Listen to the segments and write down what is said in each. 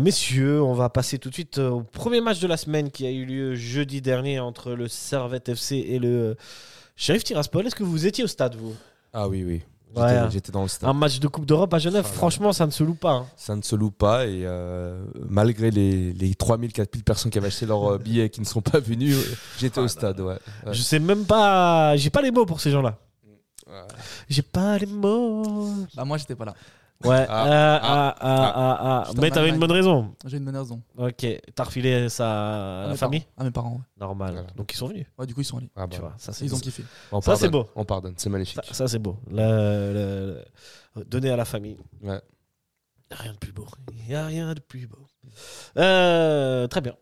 Messieurs, on va passer tout de suite au premier match de la semaine qui a eu lieu jeudi dernier entre le Servette FC et le Sheriff Tiraspol. Est-ce que vous étiez au stade, vous ? Ah oui. J'étais dans le stade. Un match de Coupe d'Europe à Genève, franchement, ça ne se loue pas. Hein. Ça ne se loue pas et malgré les 3000, 4000 personnes qui avaient acheté leurs billets qui ne sont pas venues, j'étais au stade. Ouais. Je sais même pas, j'ai pas les mots pour ces gens-là. Ouais. J'ai pas les mots. Bah, moi, j'étais pas là. Ouais, mais t'avais une bonne raison. J'ai une bonne raison. Ok, t'as refilé ça à la famille ? À mes parents, ouais. Normal. Voilà. Donc ils sont venus ? Ouais, du coup ils sont allés. Ah bah. Tu vois, ça, c'est ils ont kiffé. Ça c'est beau. On pardonne, c'est magnifique. Ça c'est beau. Donner à la famille. Ouais. Rien de plus beau. Il n'y a rien de plus beau. Très bien.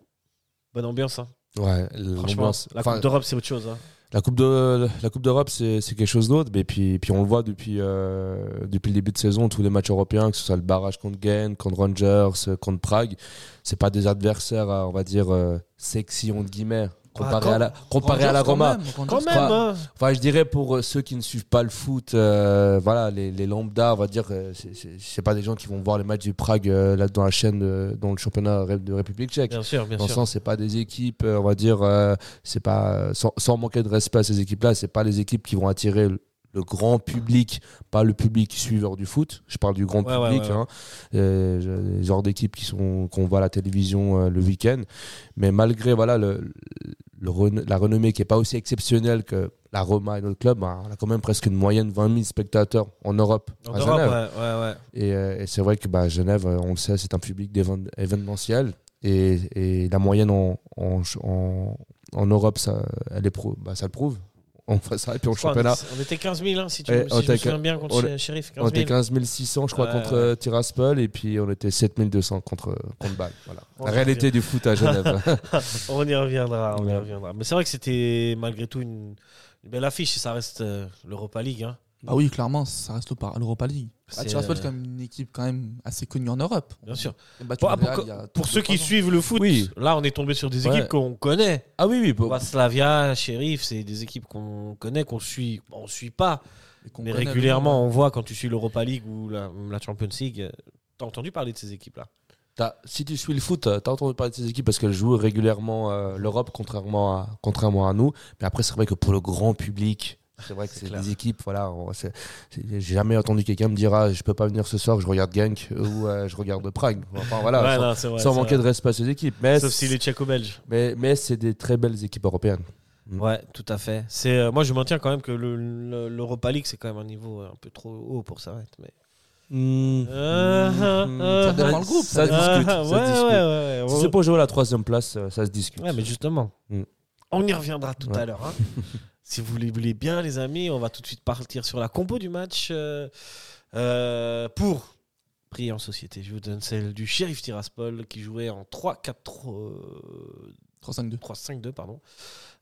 Bonne ambiance. Hein. Ouais, l'ambiance. La Coupe d'Europe, c'est autre chose. Hein. La coupe d'Europe, c'est quelque chose d'autre. Mais puis on le voit depuis le début de saison, tous les matchs européens, que ce soit le barrage contre Genk, contre Rangers, contre Prague, c'est pas des adversaires, on va dire, sexy entre guillemets. Comparé à la Roma. Quand même, enfin, je dirais pour ceux qui ne suivent pas le foot, voilà, les lambda, on va dire, c'est pas des gens qui vont voir les matchs du Prague là dans la chaîne dans le championnat de République tchèque. Bien sûr. Dans le sens, c'est pas des équipes, on va dire, c'est pas sans manquer de respect à ces équipes-là, c'est pas les équipes qui vont attirer le grand public, pas le public suiveur du foot, je parle du grand public. Les genres d'équipes qu'on voit à la télévision le week-end, mais malgré voilà la renommée qui n'est pas aussi exceptionnelle que la Roma et notre club, bah, on a quand même presque une moyenne de 20 000 spectateurs en Europe, à Genève. Ouais. Et c'est vrai que Genève, on le sait, c'est un public événementiel et la moyenne en Europe, ça le prouve. On fait ça et puis on championnat. On était 15 000 si tu me souviens bien contre Sheriff. On était 15 600 je crois contre Tiraspol et puis on était 7 200 contre Bâle. Voilà. La réalité du foot à Genève. On y reviendra. Mais c'est vrai que c'était malgré tout une belle affiche. Ça reste l'Europa League. Hein. Ah oui, clairement, ça reste l'Europa League. Tiraspol, c'est quand même une équipe quand même assez connue en Europe. Bien sûr. Pour ceux qui suivent le foot, là, on est tombé sur des équipes qu'on connaît. Ah oui. Slavia, Sheriff, c'est des équipes qu'on connaît, qu'on suit. On ne suit pas, mais régulièrement, on voit quand tu suis l'Europa League ou la Champions League, tu as entendu parler de ces équipes-là. Si tu suis le foot, tu as entendu parler de ces équipes parce qu'elles jouent régulièrement l'Europe, contrairement à nous. Mais après, c'est vrai que pour le grand public... C'est vrai que c'est des équipes, voilà. J'ai jamais entendu quelqu'un me dire je peux pas venir ce soir, je regarde Genk ou je regarde Prague. Enfin, voilà, sans manquer de respect à ces équipes. Mais sauf s'il est tchèco-belge. Mais c'est des très belles équipes européennes. Ouais, tout à fait. Moi, je maintiens quand même que l'Europa League, c'est quand même un niveau un peu trop haut pour Servette. Mais... ça dépend le groupe. Ça se discute. Ouais. Si c'est pour jouer la 3e place, ça se discute. Ouais, mais justement, on y reviendra tout à l'heure. Hein. Si vous les voulez bien, les amis, on va tout de suite partir sur la compo du match pour prier en société. Je vous donne celle du Sheriff Tiraspol qui jouait en 3-5-2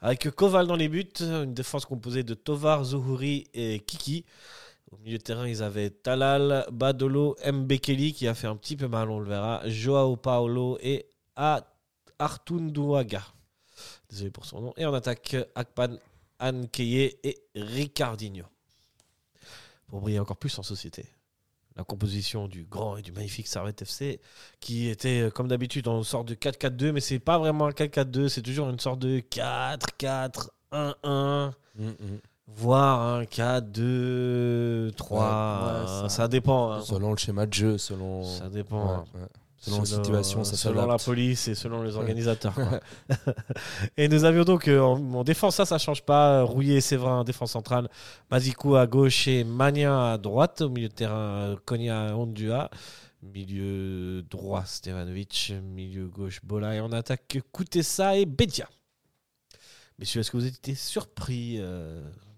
avec Koval dans les buts, une défense composée de Tovar, Zohouri et Kiki. Au milieu de terrain, ils avaient Talal, Badolo, Mbekeli qui a fait un petit peu mal, on le verra, Joao Paolo et Artunduaga. Désolé pour son nom. Et en attaque, Akpan, Ankeye et Ricardinho. Pour briller encore plus en société. La composition du grand et du magnifique Servette FC qui était comme d'habitude en sorte de 4-4-2, mais c'est pas vraiment un 4-4-2, c'est toujours une sorte de 4-4-1-1, voire un 4-2-3. Ça dépend. Hein. Selon le schéma de jeu, ça dépend. Ouais. Selon la situation, ça selon la police et selon les organisateurs. Quoi. Et nous avions donc en défense, ça change pas. Rouiller et Séverin, défense centrale. Maziku à gauche et Magnin à droite. Au milieu de terrain, Konya Ondoua. Milieu droit, Stevanovic. Milieu gauche, Bola. Et en attaque, Koutessa et Bedia. Messieurs, est-ce que vous étiez surpris,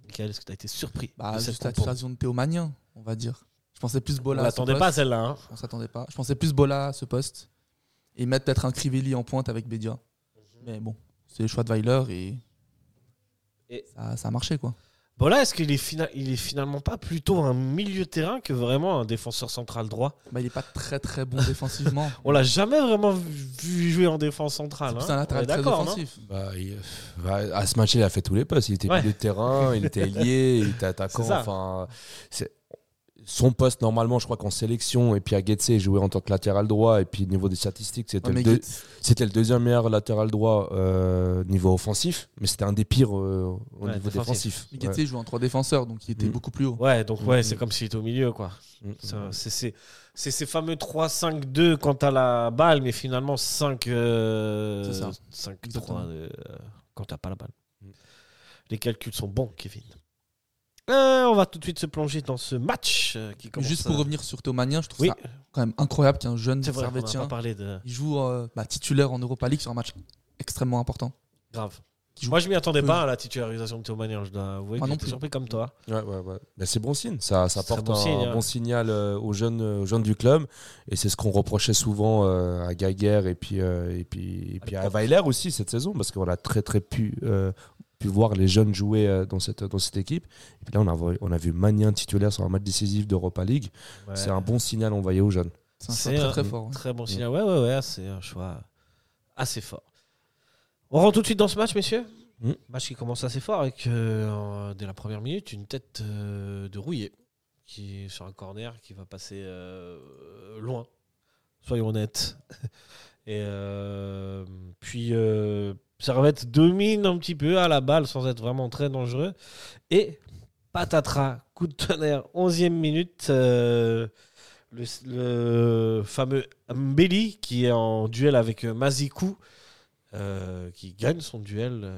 Michael, est-ce que tu as été surpris de cette compo ? Juste la situation de Théomanien, on va dire. Je pensais plus Bola. On l'attendait pas celle-là. Hein. On s'attendait pas. Je pensais plus Bola à ce poste et mettre peut-être un Crivelli en pointe avec Bedia. Mais bon, c'est le choix de Weiler et ça a marché quoi. Bola, est-ce qu'il est finalement pas plutôt un milieu de terrain que vraiment un défenseur central droit ? Il est pas très très bon défensivement. On l'a jamais vraiment vu jouer en défense centrale. C'est un latéral très défensif. À ce match, il a fait tous les postes. Il était milieu de terrain, il était ailier, il était attaquant. son poste normalement, je crois qu'en sélection, et puis à Guetze jouait en tant que latéral droit, et puis au niveau des statistiques, c'était, c'était le deuxième meilleur latéral droit niveau offensif, mais c'était un des pires au niveau défensif. Guetze jouait en trois défenseurs, donc il était beaucoup plus haut. Ouais, donc ouais, c'est comme s'il était au milieu, quoi. Ça, c'est ces fameux 3-5-2 quant à la balle, mais finalement 5-3 quand t'as pas la balle. Les calculs sont bons, Kevin. On va tout de suite se plonger dans ce match qui commence. Juste pour revenir sur Théomanien, je trouve ça quand même incroyable qu'un jeune Servettien il joue titulaire en Europa League sur un match extrêmement important. Grave. Moi, je m'y attendais pas à la titularisation de Théomanien, je dois avouer. Moi non plus. Surpris comme toi. Ouais. Mais c'est bon signe. Ça porte bon signal aux jeunes du club. Et c'est ce qu'on reprochait souvent à Geiger et puis à Weiler aussi cette saison, parce qu'on a très pu voir les jeunes jouer dans cette équipe. Et puis là, on a vu Magnin titulaire sur un match décisif d'Europa League. Ouais. C'est un bon signal envoyé aux jeunes. C'est un très fort. Très bon signal. Ouais, c'est un choix assez fort. On rentre tout de suite dans ce match, messieurs. Match qui commence assez fort avec, dès la première minute, une tête de Rouiller qui est sur un corner qui va passer loin, soyons honnêtes. Et puis Servette domine un petit peu à la balle sans être vraiment très dangereux. Et patatras, coup de tonnerre, 11e minute. Le fameux Mbeli qui est en duel avec Maziku. Qui gagne son duel,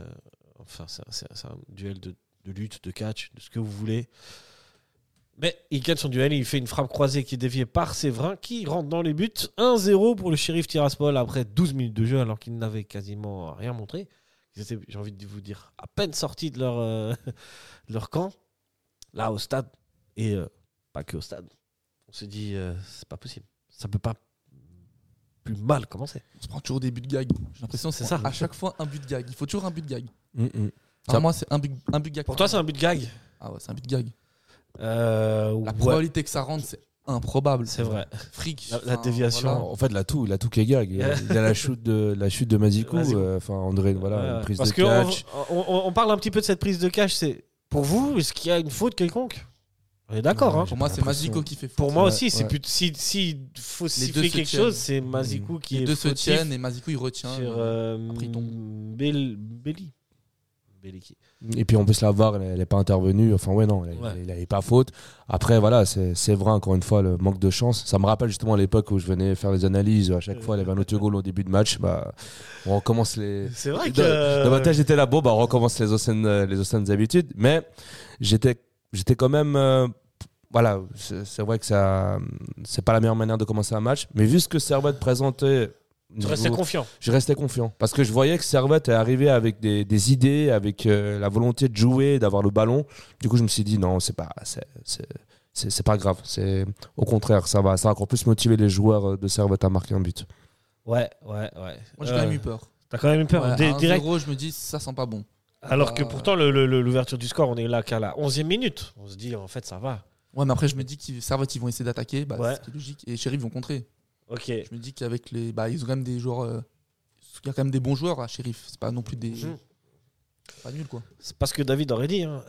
c'est un duel de lutte, de catch, de ce que vous voulez, mais il gagne son duel, il fait une frappe croisée qui est déviée par Séverin qui rentre dans les buts. 1-0 pour le Sheriff Tiraspol après 12 minutes de jeu, alors qu'ils n'avaient quasiment rien montré. Ils étaient, j'ai envie de vous dire, à peine sortis de leur camp là au stade, et pas que au stade, on s'est dit c'est pas possible, ça peut pas plus mal commencer. On se prend toujours des buts de gag. J'ai l'impression que c'est ça. À chaque fois, un but de gag. Il faut toujours un but de gag. Pour moi, c'est un but de gag. Pour toi, c'est un but de gag. Ah ouais, c'est un but de gag. La probabilité que ça rentre, c'est improbable. C'est vrai. Frick. La déviation. Voilà. En fait, il a tout qui est gag. Il a la chute de Maziku. André, une prise de catch. On parle un petit peu de cette prise de catch. C'est, pour vous, est-ce qu'il y a une faute quelconque? On est d'accord. Ouais, pour moi, c'est Maziku qui fait faute. Pour moi aussi, c'est plus s'il fait quelque chose, c'est Maziku qui est fautif. Les deux se tiennent et Maziku, il retient. Sur Belli. Et puis, en plus, la VAR, elle n'est pas intervenue. Il n'avait pas faute. Après, c'est vrai, encore une fois, le manque de chance. Ça me rappelle justement à l'époque où je venais faire les analyses. À chaque fois, il y avait un autogol au début de match. On recommence les... C'est vrai que... Dans ma tête, j'étais là-bas, on recommence les anciennes habitudes. Mais j'étais quand même... c'est vrai que ça, c'est pas la meilleure manière de commencer un match. Mais vu ce que Servette présentait... Je restais confiant. Parce que je voyais que Servette est arrivé avec des idées, avec la volonté de jouer, d'avoir le ballon. Du coup, je me suis dit, non, c'est pas grave. Au contraire, ça va encore plus motiver les joueurs de Servette à marquer un but. Ouais. Moi, j'ai quand même eu peur. T'as quand même eu peur. Ouais, direct. 1-0, je me dis, ça sent pas bon. Alors que pourtant, l'ouverture du score, on est là qu'à la 11e minute. On se dit, en fait, ça va. Ouais, mais après, je me dis que Servette, ils vont essayer d'attaquer. C'est logique. Et Sheriff vont contrer. Ok. Je me dis qu'avec les. Ils ont quand même des joueurs. Il y a quand même des bons joueurs à Sheriff. C'est pas non plus des. C'est pas nul, quoi. C'est parce que David aurait dit. Hein.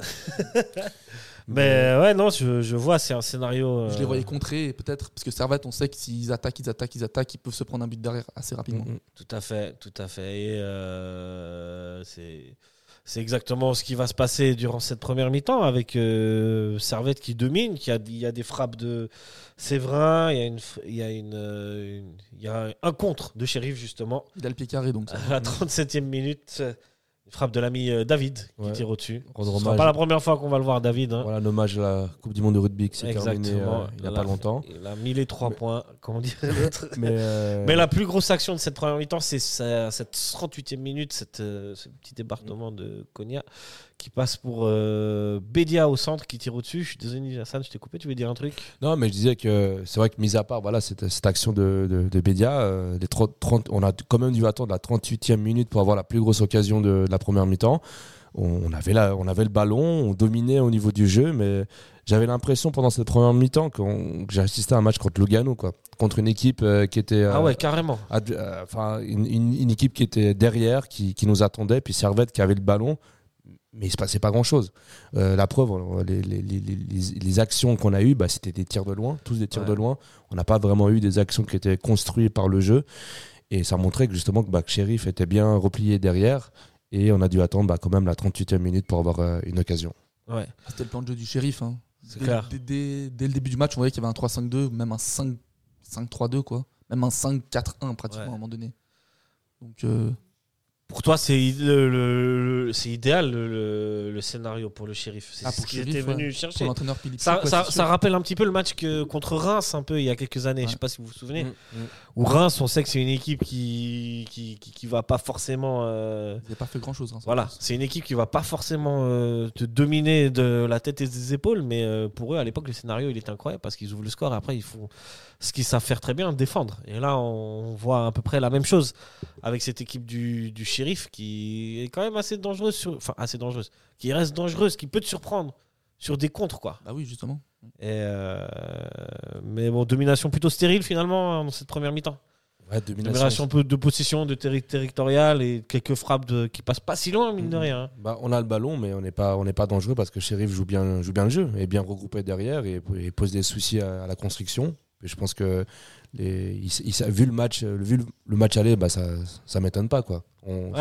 Mais ouais, non, je vois, c'est un scénario. Je les voyais contrer, peut-être. Parce que Servette, on sait que s'ils attaquent, ils peuvent se prendre un but derrière assez rapidement. Tout à fait. Et c'est exactement ce qui va se passer durant cette première mi-temps avec Servette qui domine, il y a des frappes de Séverin, il y a un contre de Sheriff justement. Il a le pied carré donc. À la 37e minute, une frappe de l'ami David qui tire au-dessus. Ce sera pas la première fois qu'on va le voir, David. Hein. Voilà, un hommage à la Coupe du Monde de rugby qui s'est terminée il n'y a pas longtemps. Il a mis les 3 points, comment dire. Mais la plus grosse action de cette première mi-temps, c'est cette 38e minute, ce petit débarquement de Konya qui passe pour Bedia au centre qui tire au-dessus. Je suis désolé, Nilasan, je t'ai coupé, tu veux dire un truc? Non, mais je disais que c'est vrai que, mis à part cette action de Bedia, on a quand même dû attendre la 38e minute pour avoir la plus grosse occasion de la première mi-temps. On avait le ballon, on dominait au niveau du jeu, mais j'avais l'impression pendant cette première mi-temps que j'ai assisté à un match contre Lugano, quoi, contre une équipe qui était carrément une équipe qui était derrière, qui nous attendait, puis Servette qui avait le ballon mais il ne se passait pas grand-chose. La preuve, les actions qu'on a eues, bah, c'était des tirs de loin, tous des tirs de loin. On n'a pas vraiment eu des actions qui étaient construites par le jeu. Et ça montrait que justement que Sheriff était bien replié derrière. Et on a dû attendre quand même la 38e minute pour avoir une occasion. Ouais. C'était le plan de jeu du Sheriff. Hein. C'est clair. Dès le début du match, on voyait qu'il y avait un 3-5-2, même un 5-3-2, quoi. Même un 5-4-1 pratiquement à un moment donné. Donc, pour toi, c'est idéal le scénario pour le Sheriff. C'est ce qu'il était venu chercher. Pour l'entraîneur Philippe. Ça rappelle un petit peu le match contre Reims un peu il y a quelques années. Ouais. Je ne sais pas si vous vous souvenez. Où Reims, on sait que c'est une équipe qui va pas forcément. Ils n'ont pas fait grand chose. Hein, voilà, c'est une équipe qui va pas forcément te dominer de la tête et des épaules, mais pour eux à l'époque le scénario il est incroyable parce qu'ils ouvrent le score et après ils font ce qu'ils savent faire très bien, défendre. Et là on voit à peu près la même chose avec cette équipe du Sheriff qui est quand même assez dangereuse, qui reste dangereuse, qui peut te surprendre sur des contres, quoi. Bah oui, justement. Et mais bon, domination plutôt stérile finalement dans cette première mi-temps. Ouais, domination de possession, de territorial et quelques frappes qui passent pas si loin, mine de rien. Bah, on a le ballon, mais on n'est pas dangereux parce que Sheriff joue bien le jeu, est bien regroupé derrière et pose des soucis à la construction. Et je pense que vu le match aller, bah ça m'étonne pas, quoi. On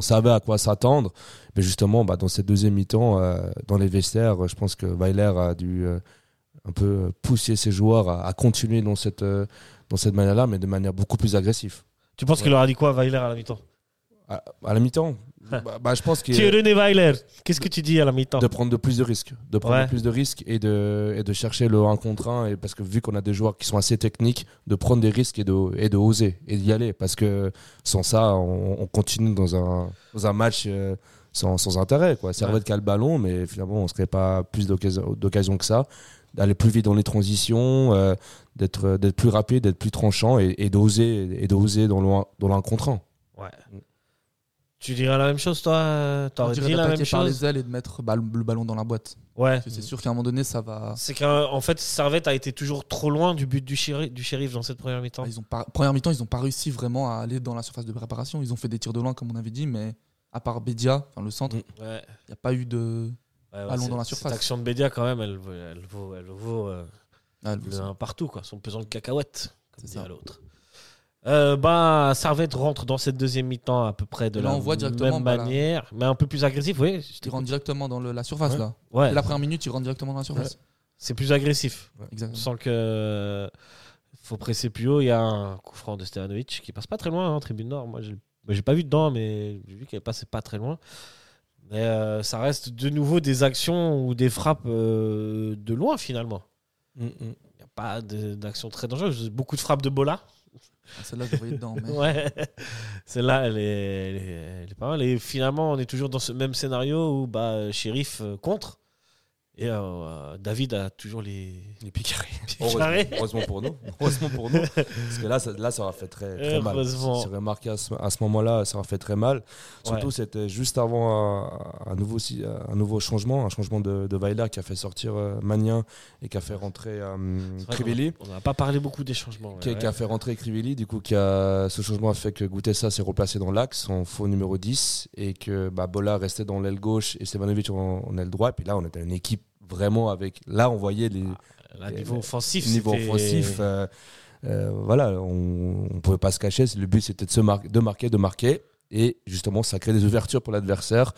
savait à quoi s'attendre, mais justement dans cette deuxième mi-temps, dans les vestiaires, je pense que Weiler a dû un peu pousser ses joueurs à continuer dans cette manière-là, mais de manière beaucoup plus agressive. Tu penses qu'il leur a dit quoi, Weiler, à la mi-temps? À la mi-temps, je pense que René Weiler, qu'est-ce que tu dis à la mi-temps? De prendre plus de risques et de chercher le 1 contre 1, et parce que vu qu'on a des joueurs qui sont assez techniques, de prendre des risques et de oser et d'y aller, parce que sans ça on continue dans un match sans intérêt, quoi. Servette qui a le ballon, mais finalement on serait pas plus d'occasion que ça, d'aller plus vite dans les transitions, d'être plus rapide, d'être plus tranchant et d'oser dans le 1 contre 1. Ouais. Tu dirais la même chose, toi? T'aurais dit la même chose? Par les ailes et de mettre le ballon dans la boîte. Ouais. Parce que c'est sûr qu'à un moment donné, ça va. C'est qu'en fait, Servette a été toujours trop loin du but du Sheriff dans cette première mi-temps. Première mi-temps, ils n'ont pas réussi vraiment à aller dans la surface de préparation. Ils ont fait des tirs de loin, comme on avait dit, mais à part Bedia, enfin le centre, il n'y a pas eu de ballon dans la surface. Cette action de Bedia, quand même, elle vaut un partout, quoi. Son pesant de cacahuètes, comme dit à l'autre. Servette rentre dans cette deuxième mi-temps à peu près de la même manière, mais un peu plus agressif, oui. Il rentre directement dans la surface, là. Ouais. Dès la première minute, il rentre directement dans la surface. Ouais. C'est plus agressif. Ouais. Exactement. Sans que faut presser plus haut. Il y a un coup franc de Stevanovic qui passe pas très loin en tribune nord. Moi, j'ai pas vu dedans, mais j'ai vu qu'elle passait pas très loin. Mais ça reste de nouveau des actions ou des frappes de loin finalement. Il y a pas d'action très dangereuse. Beaucoup de frappes de Bola. Ah, celle-là, je voyais dedans. Mais... ouais. Celle-là, elle est pas mal. Et finalement, on est toujours dans ce même scénario où Sheriff contre. Et David a toujours les pieds carrés. Heureusement pour nous. Parce que là, ça aura fait très mal. C'est remarqué à ce moment-là, ça aura fait très mal. Surtout, c'était juste avant un nouveau changement, un changement de Weiler qui a fait sortir Manien et qui a fait rentrer Crivelli. On n'a pas parlé beaucoup des changements. Qui a fait rentrer Crivelli. Du coup, ce changement a fait que Koutessa s'est replacé dans l'axe en faux numéro 10 et que Bola restait dans l'aile gauche et Stevanovic en aile droite. Puis là, on était une équipe vraiment avec... Là, on voyait le niveau offensif. On ne pouvait pas se cacher. Le but, c'était de marquer. Et justement, ça crée des ouvertures pour l'adversaire.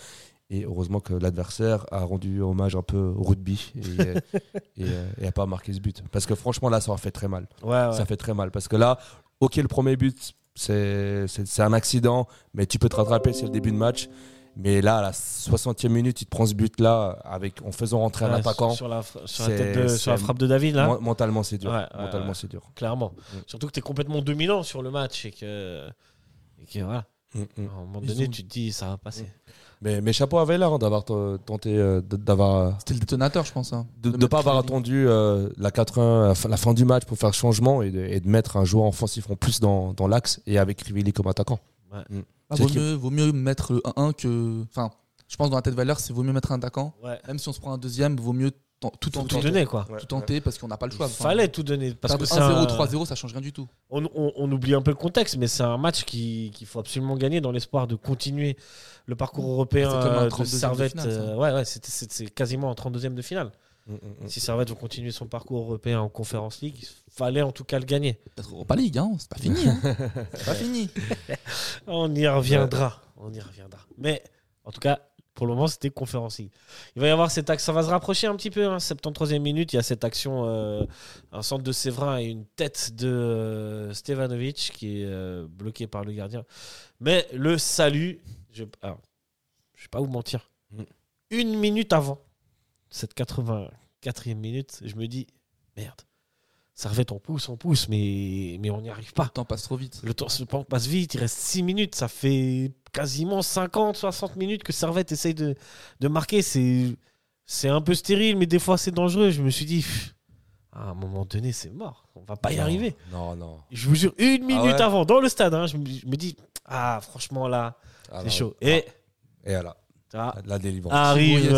Et heureusement que l'adversaire a rendu hommage un peu au rugby et n'a pas marqué ce but. Parce que franchement, là, ça a fait très mal. Ouais. Ça fait très mal. Parce que là, OK, le premier but, c'est un accident, mais tu peux te rattraper, c'est le début de match. Mais là, à la 60e minute, il te prend ce but-là en faisant rentrer un attaquant. Sur la frappe de David, là. Mentalement, c'est dur. C'est dur. Clairement. Surtout que tu es complètement dominant sur le match et que voilà. À un moment donné, tu te dis, ça va passer. Mais chapeau à Weiler d'avoir tenté. C'était le détonateur, je pense. Hein, de ne pas avoir attendu la 4-1, la fin du match pour faire changement et de mettre un joueur offensif en plus dans l'axe et avec Crivelli comme attaquant. Ouais. Vaut mieux mettre le 1-1 que... Enfin, je pense que dans la tête de Weiler, c'est vaut mieux mettre un attaquant. Ouais. Même si on se prend un deuxième, vaut mieux tout donner quoi. Ouais, tout tenter parce qu'on n'a pas le choix. Fallait tout donner parce que 1-0, 3-0, ça change rien du tout. On oublie un peu le contexte, mais c'est un match qu'il faut absolument gagner dans l'espoir de continuer le parcours européen de Servette. De finale, ouais, c'est quasiment en 32e de finale. Si Servette veut continuer son parcours européen en Conference League, il fallait en tout cas le gagner. Peut-être Europa League, hein, c'est pas fini. C'est pas fini. On y reviendra. Mais en tout cas, pour le moment, c'était Conference League. Il va y avoir cette action, ça va se rapprocher un petit peu. 73e minute, il y a cette action, un centre de Séverin et une tête de Stevanovic qui est bloquée par le gardien. Mais le salut, je vais pas vous mentir, une minute avant cette 84e minute, je me dis merde, Servette, on pousse, mais on n'y arrive pas. Le temps passe trop vite. Il reste 6 minutes, ça fait quasiment 50-60 minutes que Servette essaye de marquer. C'est un peu stérile, mais des fois c'est dangereux. Je me suis dit, à un moment donné, c'est mort, on va pas y arriver. Non. Je vous jure, une minute avant, dans le stade, je me dis, franchement là, c'est chaud. Et voilà. La délivrance. Arrive,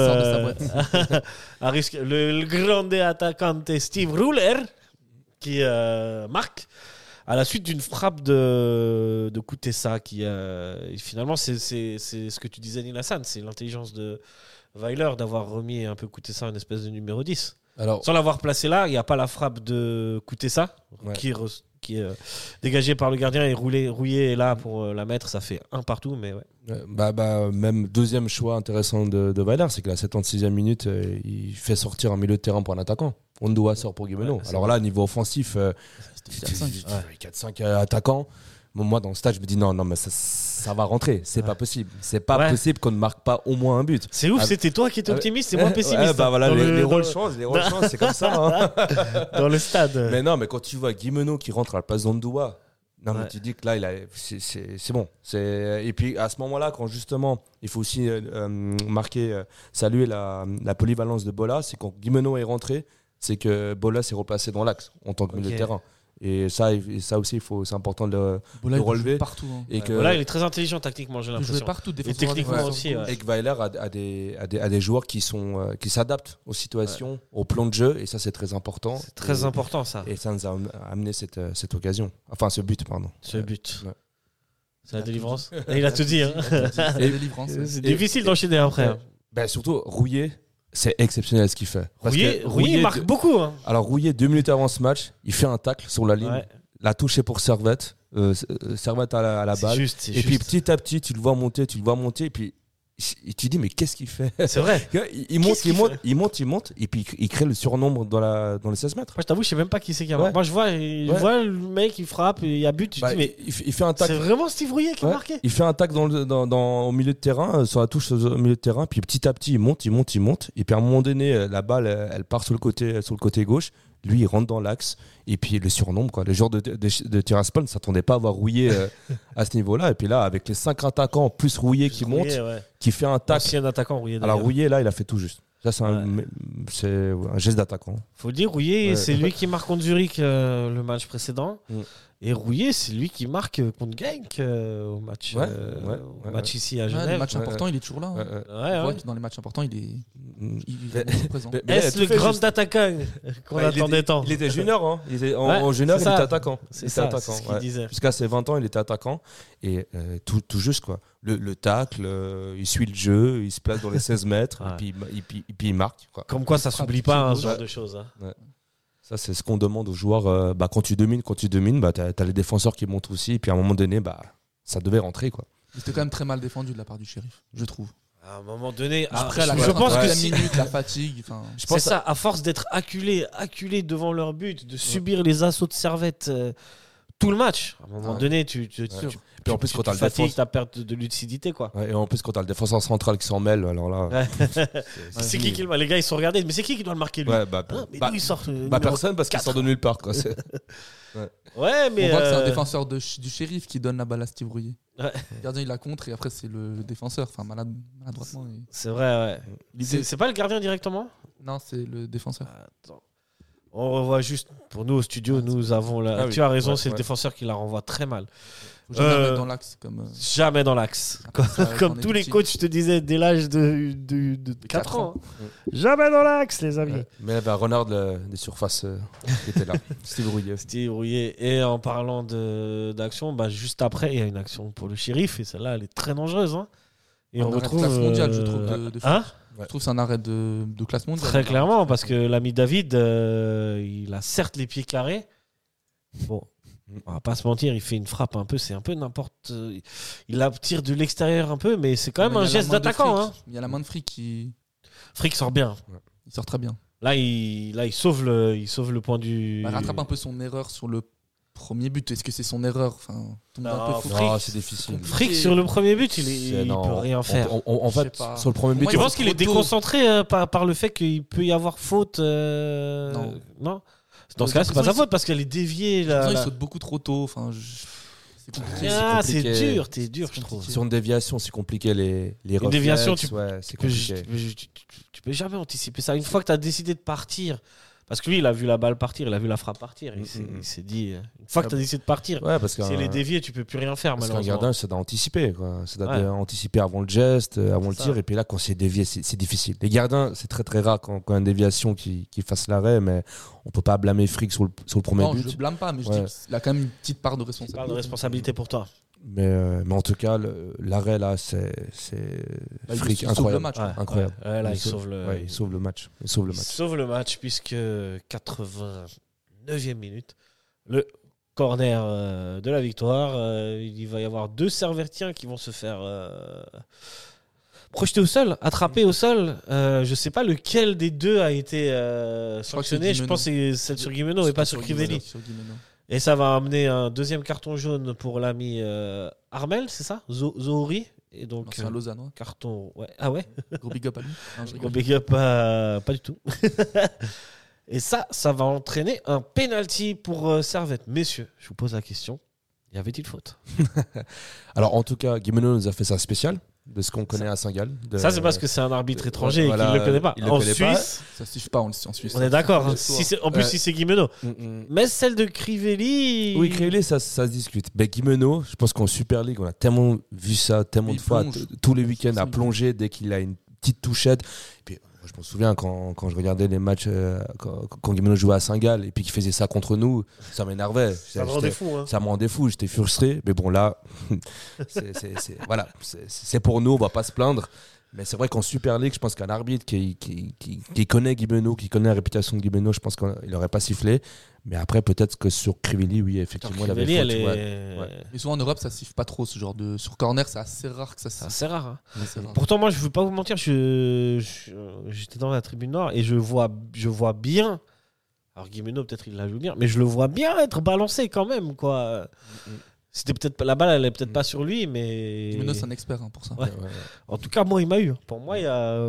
le grande attaquante Steve Rouiller qui marque à la suite d'une frappe de Koutessa qui finalement c'est ce que tu disais, Nilasan, c'est l'intelligence de Weiler d'avoir remis un peu Koutessa une espèce de numéro 10. Alors, sans l'avoir placé là, il n'y a pas la frappe de Koutessa qui est dégagé par le gardien et Rouiller est là pour la mettre, ça fait un partout. Mais même deuxième choix intéressant de Weiler, c'est que la 76e minute, il fait sortir un milieu de terrain pour un attaquant. Ondoua sort pour Guimeno. Alors là, niveau offensif, 4-5 attaquants. Bon, moi, dans le stade, je me dis non, mais ça va rentrer. C'est pas possible. C'est pas possible qu'on ne marque pas au moins un but. C'est ouf, c'était toi qui étais optimiste, c'est moi pessimiste. Les rôles changent, c'est comme ça. Hein. Dans le stade. Mais non, mais quand tu vois Guimeno qui rentre à la place d'Ondoua, mais tu dis que là, c'est bon. Et puis à ce moment-là, quand justement, il faut aussi saluer la polyvalence de Bola, c'est quand Guimeno est rentré, c'est que Bola s'est replacé dans l'axe en tant que milieu de terrain. Et ça aussi, c'est important de le relever. Partout, hein. Bola, il est très intelligent tactiquement, j'ai l'impression. Il joue partout, défensivement. Et techniquement aussi. Ouais. Et que Weiler a des joueurs qui s'adaptent aux situations, au plan de jeu. Et ça, c'est très important. C'est très important, ça. Et ça nous a amené cette occasion. Enfin, ce but, pardon. Ce but. Ouais. C'est la délivrance. Il a tout dit. C'est difficile d'enchaîner après. Surtout, Rouiller. C'est exceptionnel ce qu'il fait. Rouiller marque beaucoup. Hein. Alors Rouiller, 2 minutes avant ce match, il fait un tacle sur la ligne. Ouais. La touche est pour Servette. Servette à la balle. C'est juste. Puis petit à petit, tu le vois monter. Et puis tu te dis, mais qu'est-ce qu'il fait ? C'est vrai. Il monte. Et puis il crée le surnombre dans les 16 mètres. Moi, je t'avoue, je sais même pas qui c'est qui a marqué. Moi, je vois le mec, il frappe, il y a but. Il fait un tacle. C'est vraiment Steve Rouiller qui a marqué. Il fait un tacle au milieu de terrain, sur la touche au milieu de terrain. Puis petit à petit, il monte. Et puis à un moment donné, la balle, elle part sur le côté gauche. Lui, il rentre dans l'axe. Et puis le surnombre, quoi. Le joueur de Tiraspol ne s'attendait pas à avoir Rouiller à ce niveau-là. Et puis là, avec les 5 attaquants, plus Rouiller qui monte, qui fait un tac. Ancien attaquant, Rouiller. Alors Rouiller, là, il a fait tout juste. Ça, c'est un geste d'attaquant. Faut dire, Rouiller, c'est lui qui marque contre Zurich le match précédent. Et Rouiller, c'est lui qui marque contre Genk au match, match ici à Genève. Dans les matchs importants, il est toujours là. Dans les matchs importants, il est présent. Est-ce le grand attaquant qu'on attendait tant ? Il était junior. Hein. En junior, il était attaquant. C'est ça, c'est ce qu'il disait. Jusqu'à ses 20 ans, il était attaquant. Et tout juste, quoi. Le tacle, il suit le jeu, il se place dans les 16 mètres, et puis il marque. Quoi. Comme quoi, ça ne s'oublie pas, ce genre de choses. Ça, c'est ce qu'on demande aux joueurs. Quand tu domines, t'as les défenseurs qui montent aussi. Et puis à un moment donné, ça devait rentrer. Quoi. C'était quand même très mal défendu de la part du shérif, je trouve. À un moment donné, après la fatigue. C'est ça, à force d'être acculé devant leur but, de subir les assauts de Servette tout le match. À un moment donné, puis en plus, quand tu fatigues, ta perte de lucidité. Quoi. Ouais, et en plus, quand tu as le défenseur central qui s'en mêle, alors là. C'est qui le... Les gars, ils sont regardés, mais c'est qui doit le marquer, lui ? D'où il sort personne, parce qu'il sort de nulle part. Quoi. On voit que c'est un défenseur du shérif qui donne la balle à Steve Rouiller. Ouais. Le gardien, il la contre, et après, c'est le défenseur. Enfin, maladroitement. C'est vrai, ouais. C'est pas le gardien directement ? Non, c'est le défenseur. Attends. On revoit juste, pour nous au studio, nous avons la... tu as raison, c'est le défenseur qui la renvoie très mal. Jamais dans l'axe. Jamais dans l'axe. Comme tous les coachs, je te disais, dès l'âge de 4 ans. Jamais dans l'axe, les amis. Mais bah, Renard des surfaces était là. Steve Rouiller. Et en parlant d'action, bah, juste après, il y a une action pour le shérif. Et celle-là, elle est très dangereuse. Hein. Et on retrouve classe mondiale, je trouve. Je trouve que c'est un arrêt de classe mondiale. Très clairement, parce que l'ami David, il a certes les pieds carrés. Bon, on va pas se mentir, il fait une frappe un peu, c'est un peu n'importe. Il la tire de l'extérieur un peu, mais c'est quand même un geste d'attaquant. Hein. Il y a la main de Frick qui. Frick sort bien. Ouais. Il sort très bien. Là, il sauve le point du. Il rattrape un peu son erreur sur le premier but. Est-ce que c'est son erreur? Enfin, tout un peu Frick, c'est difficile. Frick sur le premier but, il peut rien faire. En fait, sur le premier but, tu penses qu'il est déconcentré par le fait qu'il peut y avoir faute? Non. Dans ce cas, c'est pas sa faute parce qu'elle est déviée. Il saute beaucoup trop tôt. Enfin, c'est compliqué. C'est dur, je trouve. Sur une déviation, c'est compliqué. Les reflexes, une déviation, tu peux jamais anticiper ça. Une fois que tu as décidé de partir, parce que lui, il a vu la balle partir, il a vu la frappe partir. Il s'est dit, une fois que tu as décidé de partir, si elle est déviée, tu peux plus rien faire. Parce qu'un gardien, ça doit anticiper. Ça doit anticiper avant le geste, avant le tir. Et puis là, quand c'est dévié, c'est difficile. Les gardiens, c'est très très rare quand il y a une déviation qui fasse l'arrêt, mais on peut pas blâmer Frick sur le premier but. Non, je le blâme pas, mais je dis qu'il a quand même une petite part de responsabilité. Une part de responsabilité pour toi. Mais en tout cas, l'arrêt là, c'est Frick, incroyable. Incroyable. Il sauve le match. Il sauve le match puisque 89e minute, le corner de la victoire. Il va y avoir deux Servettiens qui vont se faire projeté au sol, attrapé au sol. Je sais pas lequel des deux a été sanctionné. Je pense que c'est celle sur Guimeno et pas sur Crivelli. Et ça va amener un deuxième carton jaune pour l'ami Armel, c'est ça, Zohouri. Et donc c'est un Lausannois. Carton, ouais. Ah ouais. Gros big up à lui. Gros big up pas du tout. Et ça va entraîner un penalty pour Servette. Messieurs, je vous pose la question. Y avait-il faute? Alors en tout cas, Guimeno nous a fait ça spécial. De ce qu'on connaît à Saint-Gall. Ça, c'est parce que c'est un arbitre étranger et qu'il ne le connaît pas. En Suisse, ça ne suffit pas en Suisse. On est d'accord. En plus, si c'est Guimeno. Mais celle de Crivelli. Oui, Crivelli, ça se discute. Mais Guimeno, je pense qu'en Super League, on a tellement vu ça, tellement de fois, tous les week-ends, à plonger dès qu'il a une petite touchette. Puis, je me souviens quand je regardais les matchs, quand Guimeno jouait à Saint-Gall et puis qu'il faisait ça contre nous, ça m'énervait. Ça me rendait fou. Ça me rendait fou, j'étais frustré. Mais bon, là, voilà, c'est pour nous, on ne va pas se plaindre. Mais c'est vrai qu'en Super League, je pense qu'un arbitre qui connaît Guimeno, qui connaît la réputation de Guimeno, je pense qu'il n'aurait pas sifflé. Mais après, peut-être que sur Crivelli, oui, effectivement, Crivelli, il avait faute. Et souvent en Europe, ça ne siffle pas trop ce genre de. Sur corner, c'est assez rare que ça siffle. C'est assez rare. Hein. Pourtant, moi, je ne veux pas vous mentir, j'étais dans la tribune nord et je vois bien. Alors, Guimeno, peut-être il la joue bien, mais je le vois bien être balancé quand même, quoi. C'était peut-être la balle, elle est peut-être pas sur lui, mais Guimeno, c'est un expert pour ça. Ouais. En tout cas, moi, il m'a eu. Pour moi, il y a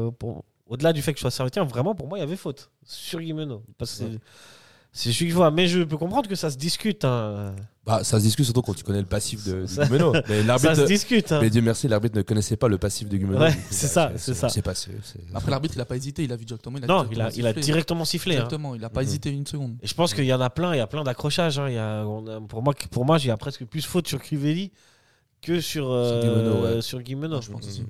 au-delà du fait que je sois Servettien, vraiment, pour moi, il y avait faute sur Guimeno. Parce que c'est celui que je vois, mais je peux comprendre que ça se discute. Hein. Bah, ça se discute surtout quand tu connais le passif de Guimeno. Mais l'arbitre, ça se discute. Hein. Mais Dieu merci, l'arbitre ne connaissait pas le passif de Guimeno. Ouais, c'est ça. C'est passé. Après, l'arbitre, il a pas hésité, il a vu directement. Il a directement sifflé. Exactement, il n'a pas hésité une seconde. Et je pense qu'il y en a plein, il y a plein d'accrochages. Hein. Pour moi, il y a presque plus faute sur Crivelli que sur Guimeno. Je pense aussi.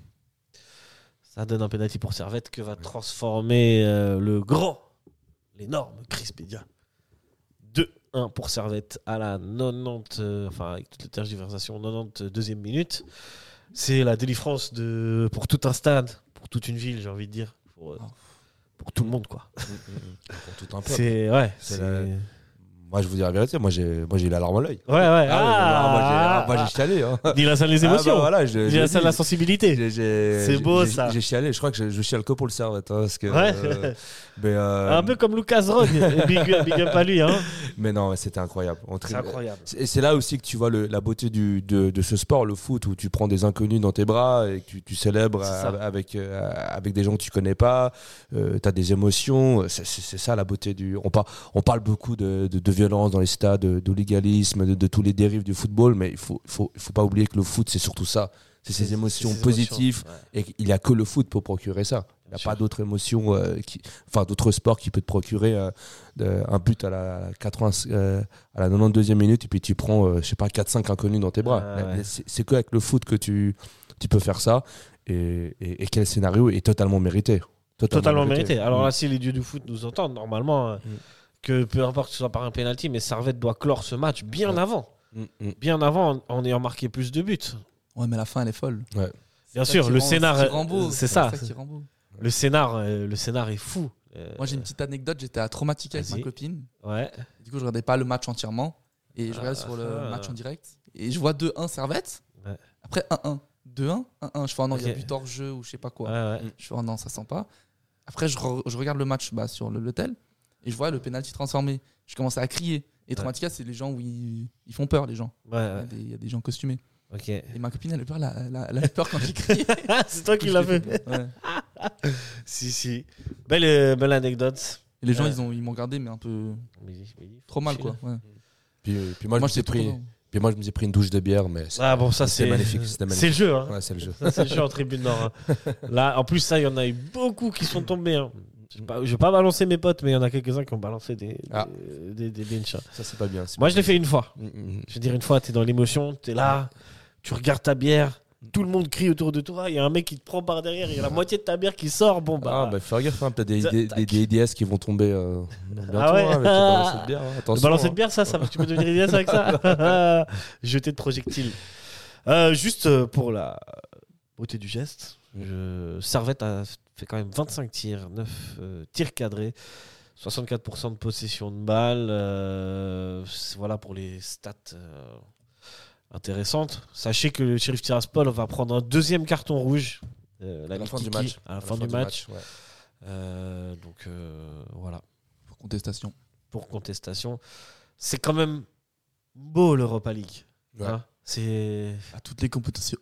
Ça donne un penalty pour Servette que va transformer l'énorme Chris Bedia. 1 pour Servette à la 90, enfin avec toutes les tergiversations, 92e minute. C'est la délivrance pour tout un stade, pour toute une ville, j'ai envie de dire, pour tout le monde, quoi. Pour tout un peuple. Moi, je vous dis la vérité, moi j'ai eu la larme à l'œil. Ouais. Moi j'ai chialé. Hein. Nilasan les émotions. Nilasan la sensibilité. C'est beau ça. J'ai chialé. Je crois que je chiale que pour le Servette. Hein, parce que, un peu comme Lucas Rogue. Big up à lui. Hein. Mais non, c'était incroyable. C'est incroyable. Et c'est là aussi que tu vois la beauté de ce sport, le foot, où tu prends des inconnus dans tes bras et que tu célèbres avec des gens que tu connais pas. Tu as des émotions. C'est ça la beauté du. On parle beaucoup de violence dans les stades, d'illégalisme, de tous les dérives du football, mais il faut pas oublier que le foot, c'est surtout ça, c'est ces émotions positives, et il n'y a que le foot pour procurer ça. Il n'y a pas d'autre émotion, enfin d'autres sports qui peut te procurer un but à la 92e minute et puis tu prends, 4-5 inconnus dans tes bras. C'est qu'avec le foot que tu peux faire ça et quel scénario est totalement mérité. Totalement mérité. Alors là, si les dieux du foot nous entendent, normalement, que peu importe que ce soit par un penalty, mais Servette doit clore ce match bien avant. Bien avant, en ayant marqué plus de buts. Ouais, mais la fin, elle est folle. Ouais. Bien sûr, le scénar, c'est ça. Le scénar est fou. Moi, j'ai une petite anecdote. J'étais à Traumatica avec ma copine. Ouais. Du coup, je regardais pas le match entièrement. Et je regarde sur le match en direct. Et je vois 2-1 Servette. Ouais. Après 1-1. 2-1, 1-1. Je fais non, il y a but hors jeu ou je sais pas quoi. Ouais. Je fais non, ça sent pas. Après, je regarde le match sur l'hôtel. Et je vois le penalty transformé. Je commence à crier. Et Traumatica, c'est les gens où ils font peur, les gens. Ouais. Il y a des gens costumés. Okay. Et ma copine, elle a peur quand j'ai crié. C'est toi qui l'as fait. Ouais. Si. Belle anecdote. Et les gens, ils m'ont regardé, mais un peu trop mal, quoi. Ouais. Puis moi, je me suis pris une douche de bière, mais c'était magnifique. C'est le jeu. Hein. Ouais, c'est le jeu. Ça, c'est le jeu en tribune nord. Hein. Là, en plus, il y en a eu beaucoup qui sont tombés. Hein. Je vais pas balancer mes potes, mais il y en a quelques-uns qui ont balancé des benches. Ça, c'est pas bien. Moi, je l'ai fait une fois. Je veux dire, une fois, t'es dans l'émotion, t'es là. Tu regardes ta bière, tout le monde crie autour de toi, il y a un mec qui te prend par derrière, il y a la moitié de ta bière qui sort. Bon, fais gaffe, hein, t'as des IDS qui vont tomber bientôt, balancer de bière, ça tu peux devenir IDS avec ça. Jeter de projectiles. Juste pour la beauté du geste, Servette a fait quand même 25 tirs, 9 tirs cadrés, 64% de possession de balle. Voilà pour les stats intéressante. Sachez que le Sheriff Tiraspol va prendre un deuxième carton rouge à la fin du match. Ouais. Voilà. Pour contestation. C'est quand même beau l'Europa League. Ouais. Hein, c'est à toutes les compétitions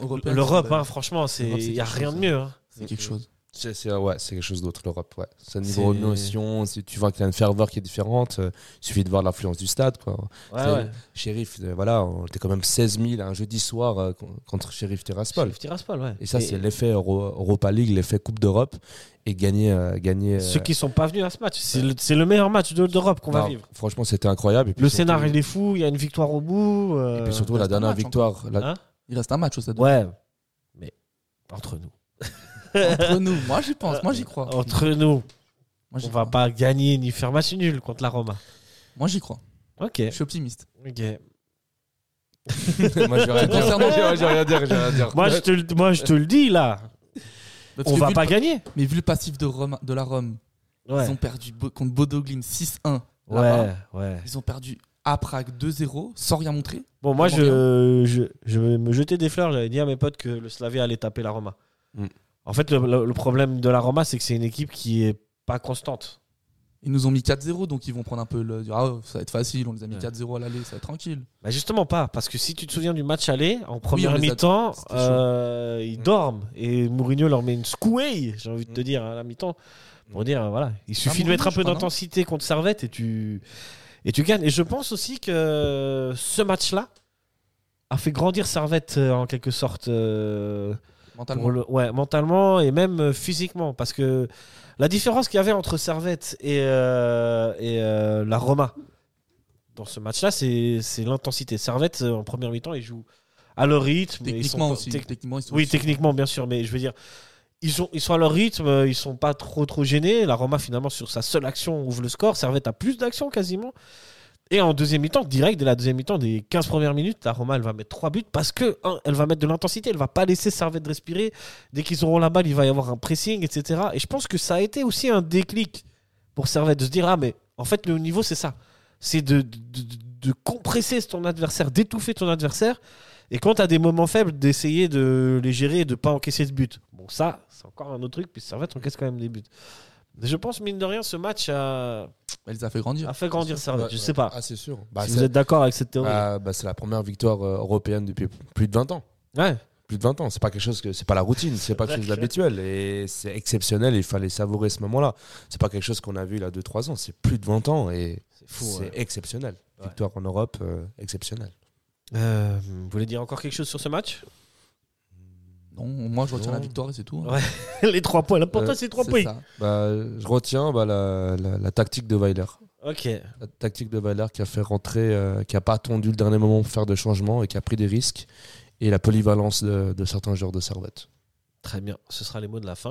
européennes. L'Europe, franchement, il n'y a rien de mieux. Hein. C'est quelque chose. C'est quelque chose d'autre, l'Europe. Ouais. C'est un niveau de notion. Si tu vois qu'il y a une ferveur qui est différente, il suffit de voir l'affluence du stade. Quoi. Ouais. Sheriff, on était quand même 16 000 un jeudi soir contre Sheriff Tiraspol. Et ça, c'est l'effet Europa League, l'effet Coupe d'Europe. Et gagner. Ceux qui ne sont pas venus à ce match, c'est le meilleur match d'Europe qu'on va vivre. Franchement, c'était incroyable. Et puis, le scénario, il est fou. Il y a une victoire au bout. Et puis surtout, la dernière victoire. Il reste un match au stade. Ouais, mais entre nous. Entre nous, moi j'y pense, moi j'y crois. Entre nous, on va pas gagner ni faire match nul contre la Roma. Moi j'y crois. Ok. Je suis optimiste. Ok. Moi je vais rien dire. Moi je te le dis là. Parce on va pas gagner. Mais vu le passif de la Rome, ils ont perdu contre Bodø/Glimt 6-1. Ouais. Ils ont perdu à Prague 2-0 sans rien montrer. Bon, moi je me jetais des fleurs. J'avais dit à mes potes que le Slavia allait taper la Roma. En fait, le problème de la Roma, c'est que c'est une équipe qui n'est pas constante. Ils nous ont mis 4-0, donc ils vont prendre un peu le... ça va être facile, on les a mis 4-0 à l'aller, ça va être tranquille. Bah justement pas, parce que si tu te souviens du match aller, en première mi-temps, ils dorment. Et Mourinho leur met une secouée, j'ai envie de te dire, à la mi-temps. Pour dire, voilà, il suffit de mettre un peu d'intensité contre Servette et tu gagnes. Et je pense aussi que ce match-là a fait grandir Servette en quelque sorte... mentalement. Mentalement et même physiquement. Parce que la différence qu'il y avait entre Servette et la Roma dans ce match-là, c'est l'intensité. Servette, en première mi-temps, ils jouent à leur rythme. Techniquement aussi. Techniquement, bien sûr. Mais je veux dire, ils sont à leur rythme, ils ne sont pas trop gênés. La Roma, finalement, sur sa seule action, ouvre le score. Servette a plus d'actions quasiment. Et en deuxième mi-temps, direct, dès la deuxième mi-temps, des 15 premières minutes, la Roma, elle va mettre 3 buts parce que, elle va mettre de l'intensité, elle ne va pas laisser Servette respirer. Dès qu'ils auront la balle, il va y avoir un pressing, etc. Et je pense que ça a été aussi un déclic pour Servette de se dire, mais en fait, le haut niveau, c'est ça. C'est de compresser ton adversaire, d'étouffer ton adversaire. Et quand tu as des moments faibles, d'essayer de les gérer et de ne pas encaisser de but. Bon, ça, c'est encore un autre truc, puis Servette encaisse quand même des buts. Je pense, mine de rien, ce match a fait grandir Servette. Je sais pas. Ah, c'est sûr. Si vous êtes d'accord avec cette théorie. C'est la première victoire européenne depuis plus de 20 ans. Ouais. Plus de 20 ans. C'est pas la routine. C'est pas quelque chose d'habituel. Et c'est exceptionnel. Il fallait savourer ce moment-là. C'est pas quelque chose qu'on a vu il y a 2-3 ans. C'est plus de 20 ans. Et c'est fou. C'est exceptionnel. Ouais. Victoire en Europe, exceptionnelle. Vous voulez dire encore quelque chose sur ce match ? Non, moi je retiens la victoire et c'est tout. Hein. Ouais. Les 3 points, l'important c'est 3 points. Bah, je retiens la tactique de Weiler. Ok. La tactique de Weiler qui a fait rentrer, qui n'a pas attendu le dernier moment pour faire de changements et qui a pris des risques, et la polyvalence de certains joueurs de Servette. Très bien, ce sera les mots de la fin.